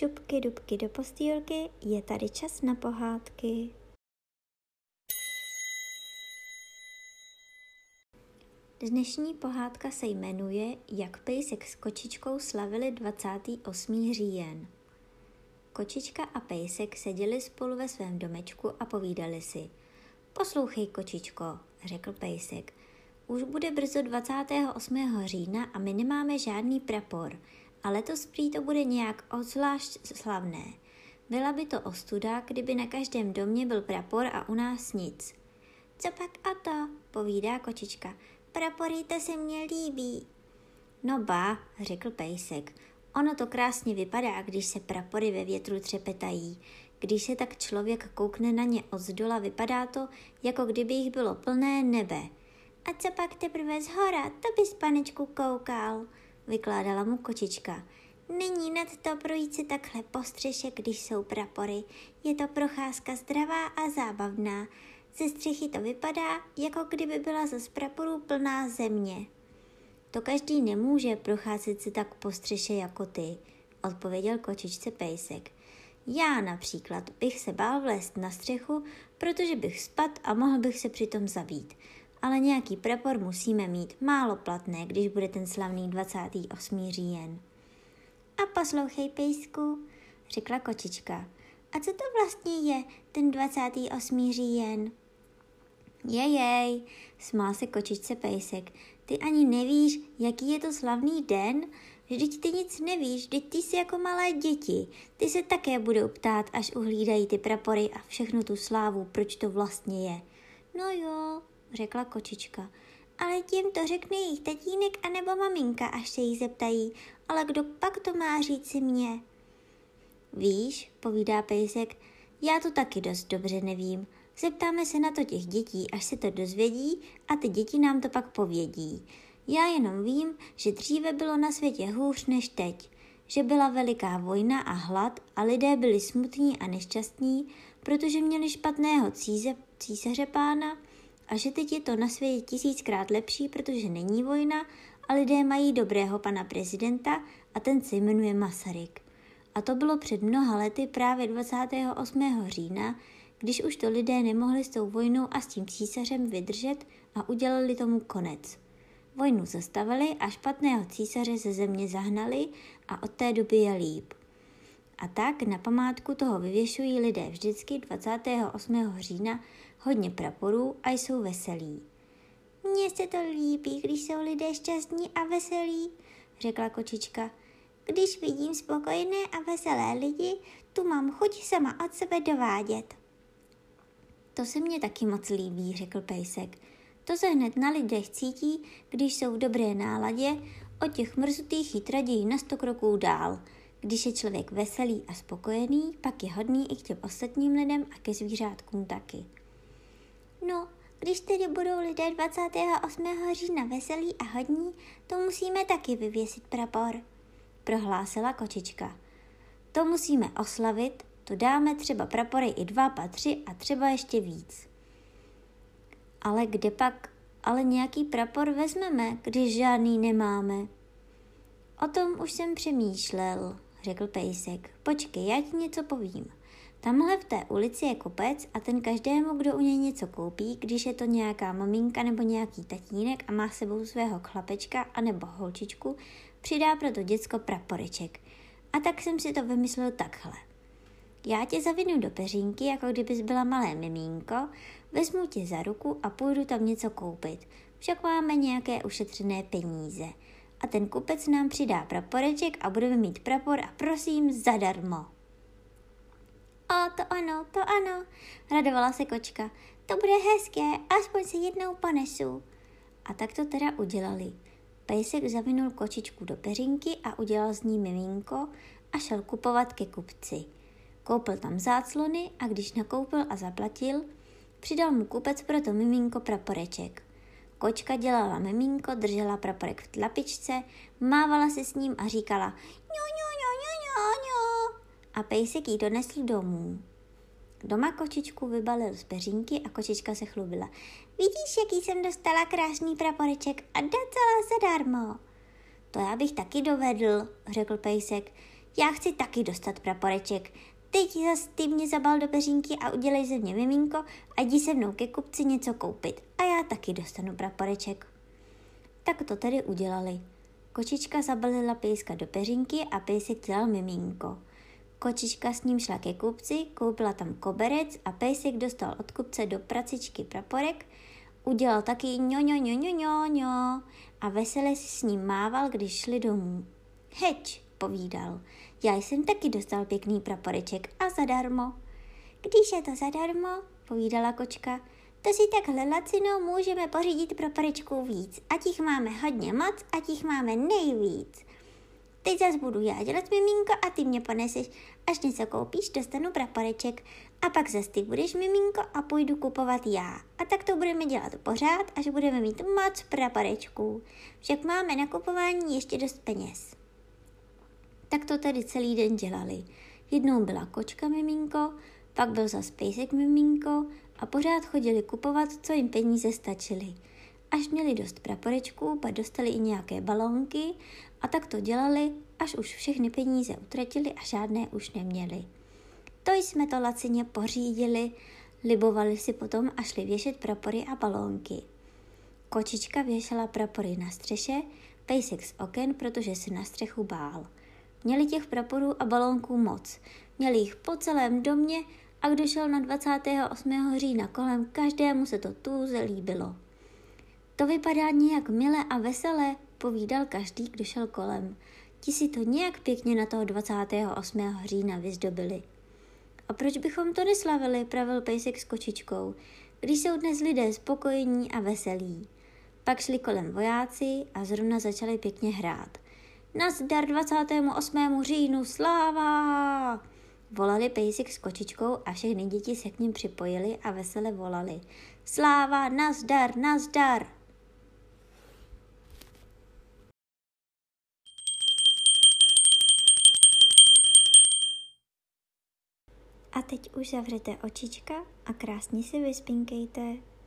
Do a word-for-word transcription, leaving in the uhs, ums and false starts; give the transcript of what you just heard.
šupky dubky do postýlky, je tady čas na pohádky. Dnešní pohádka se jmenuje Jak pejsek s kočičkou slavili dvacátý osmý říjen. Kočička a pejsek seděli spolu ve svém domečku a povídali si. Poslouchej, kočičko, řekl pejsek, už bude brzo dvacátého osmého října a my nemáme žádný prapor, a letos prý to bude nějak odzvlášť slavné. Byla by to ostuda, kdyby na každém domě byl prapor a u nás nic. Co pak a to, povídá kočička, praporita se mně líbí. No ba, řekl pejsek, ono to krásně vypadá, když se prapory ve větru třepetají. Když se tak člověk koukne na ně odzdola, vypadá to, jako kdyby jich bylo plné nebe. A co pak teprve zhora, to bys, panečku, koukal, vykládala mu kočička. Není nad to projít si takhle po střeše, když jsou prapory. Je to procházka zdravá a zábavná. Ze střechy to vypadá, jako kdyby byla ze praporů plná země. To každý nemůže procházet si tak po střeše jako ty, odpověděl kočičce pejsek. Já například bych se bál vlézt na střechu, protože bych spad a mohl bych se přitom zabít. Ale nějaký prapor musíme mít, málo platné, když bude ten slavný dvacátý osmý říjen. A poslouchej, pejsku, řekla kočička. A co to vlastně je, ten dvacátý osmý říjen? Jejej, smál se kočičce pejsek. Ty ani nevíš, jaký je to slavný den? Vždyť ty nic nevíš, vždyť ty jsi jako malé děti. Ty se také budou ptát, až uhlídají ty prapory a všechnu tu slávu, proč to vlastně je. No jo, řekla kočička. Ale tím to řekne jejich tatínek anebo maminka, až se jí zeptají. Ale kdo pak to má říci mně? Víš, povídá pejsek, já to taky dost dobře nevím. Zeptáme se na to těch dětí, až se to dozvědí a ty děti nám to pak povědí. Já jenom vím, že dříve bylo na světě hůř než teď, že byla veliká vojna a hlad a lidé byli smutní a nešťastní, protože měli špatného cíze, císaře pána a že teď je to na světě tisíckrát lepší, protože není vojna a lidé mají dobrého pana prezidenta a ten se jmenuje Masaryk. A to bylo před mnoha lety právě dvacátého osmého října, když už to lidé nemohli s tou vojnou a s tím císařem vydržet a udělali tomu konec. Vojnu zastavili a špatného císaře ze země zahnali a od té doby je líp. A tak na památku toho vyvěšují lidé vždycky dvacátého osmého října hodně praporů a jsou veselí. Mně se to líbí, když jsou lidé šťastní a veselí, řekla kočička. Když vidím spokojené a veselé lidi, tu mám chuť sama od sebe dovádět. To se mně taky moc líbí, řekl pejsek. To se hned na lidech cítí, když jsou v dobré náladě, od těch mrzutých jít raději na sto kroků dál. Když je člověk veselý a spokojený, pak je hodný i k těm ostatním lidem a ke zvířátkům taky. No, když tedy budou lidé dvacátého osmého října veselí a hodní, to musíme taky vyvěsit prapor, prohlásila kočička. To musíme oslavit, to dáme třeba prapory i dva, pa tři a třeba ještě víc. Ale kde pak, ale nějaký prapor vezmeme, když žádný nemáme? O tom už jsem přemýšlel, řekl pejsek. Počkej, já ti něco povím. Tamhle v té ulici je kopec a ten každému, kdo u něj něco koupí, když je to nějaká maminka nebo nějaký tatínek a má sebou svého chlapečka anebo holčičku, přidá pro to děcko praporeček. A tak jsem si to vymyslel takhle. Já tě zavinu do peřinky, jako kdybys byla malé miminko, vezmu tě za ruku a půjdu tam něco koupit. Však máme nějaké ušetřené peníze. A ten kupec nám přidá praporeček a budeme mít prapor a prosím zadarmo. O, to ano, to ano, radovala se kočka. To bude hezké, aspoň se jednou ponesu. A tak to teda udělali. Pejsek zavinul kočičku do peřinky a udělal z ní miminko a šel kupovat ke kupci. Koupil tam záclony a když nakoupil a zaplatil, přidal mu kupec pro to miminko praporeček. Kočka dělala miminko, držela praporek v tlapičce, mávala se s ním a říkala ňo, ňo, ňo, ňo, ňo, ňo. A pejsek jí donesl domů. Doma kočičku vybalil z peřinky a kočička se chlubila. Vidíš, jaký jsem dostala krásný praporeček a docela zadarmo. To já bych taky dovedl, řekl pejsek. Já chci taky dostat praporeček. Teď zas ty mě zabal do peřínky a udělej ze mě miminko a jdi se mnou ke kupci něco koupit. A já taky dostanu praporeček. Tak to tedy udělali. Kočička zabalila pejska do peřinky a pejsek dělal miminko. Kočička s ním šla ke kupci, koupila tam koberec a pejsek dostal od kupce do pracičky praporek, udělal taky ňo, ňo, ňo, ňo, ňo, ňo a vesele si s ním mával, když šli domů. Heč, povídal, já jsem taky dostal pěkný praporeček a zadarmo. Když je to zadarmo, povídala kočka, to si takhle lacino můžeme pořídit praporečků víc, ať jich máme hodně moc, ať jich máme nejvíc. Teď zas budu já dělat miminko a ty mě poneseš, až něco koupíš, dostanu praporeček a pak zas ty budeš miminko a půjdu kupovat já. A tak to budeme dělat pořád, až budeme mít moc praporečků. Však máme na kupování ještě dost peněz. Tak to tady celý den dělali. Jednou byla kočka miminko, pak byl zas pejsek miminko a pořád chodili kupovat, co jim peníze stačily. Až měli dost praporečků, pak dostali i nějaké balónky a tak to dělali, až už všechny peníze utratili a žádné už neměli. To jsme to lacině pořídili, libovali si potom a šli věšet prapory a balónky. Kočička věšela prapory na střeše, pejsek z oken, protože se na střechu bál. Měli těch praporů a balónků moc, měli jich po celém domě a kdo šel na dvacátého osmého října kolem, každému se to tuze líbilo. To vypadá nějak milé a veselé, povídal každý, kdo šel kolem. Ti si to nějak pěkně na toho dvacátého osmého října vyzdobili. A proč bychom to neslavili, pravil pejsek s kočičkou, když jsou dnes lidé spokojení a veselí. Pak šli kolem vojáci a zrovna začali pěkně hrát. Nazdar dvacátému osmému říjnu, sláva! Volali pejsek s kočičkou a všechny děti se k ním připojili a vesele volali. Sláva, nazdar, nazdar! A teď už zavřete očička a krásně si vyspinkejte.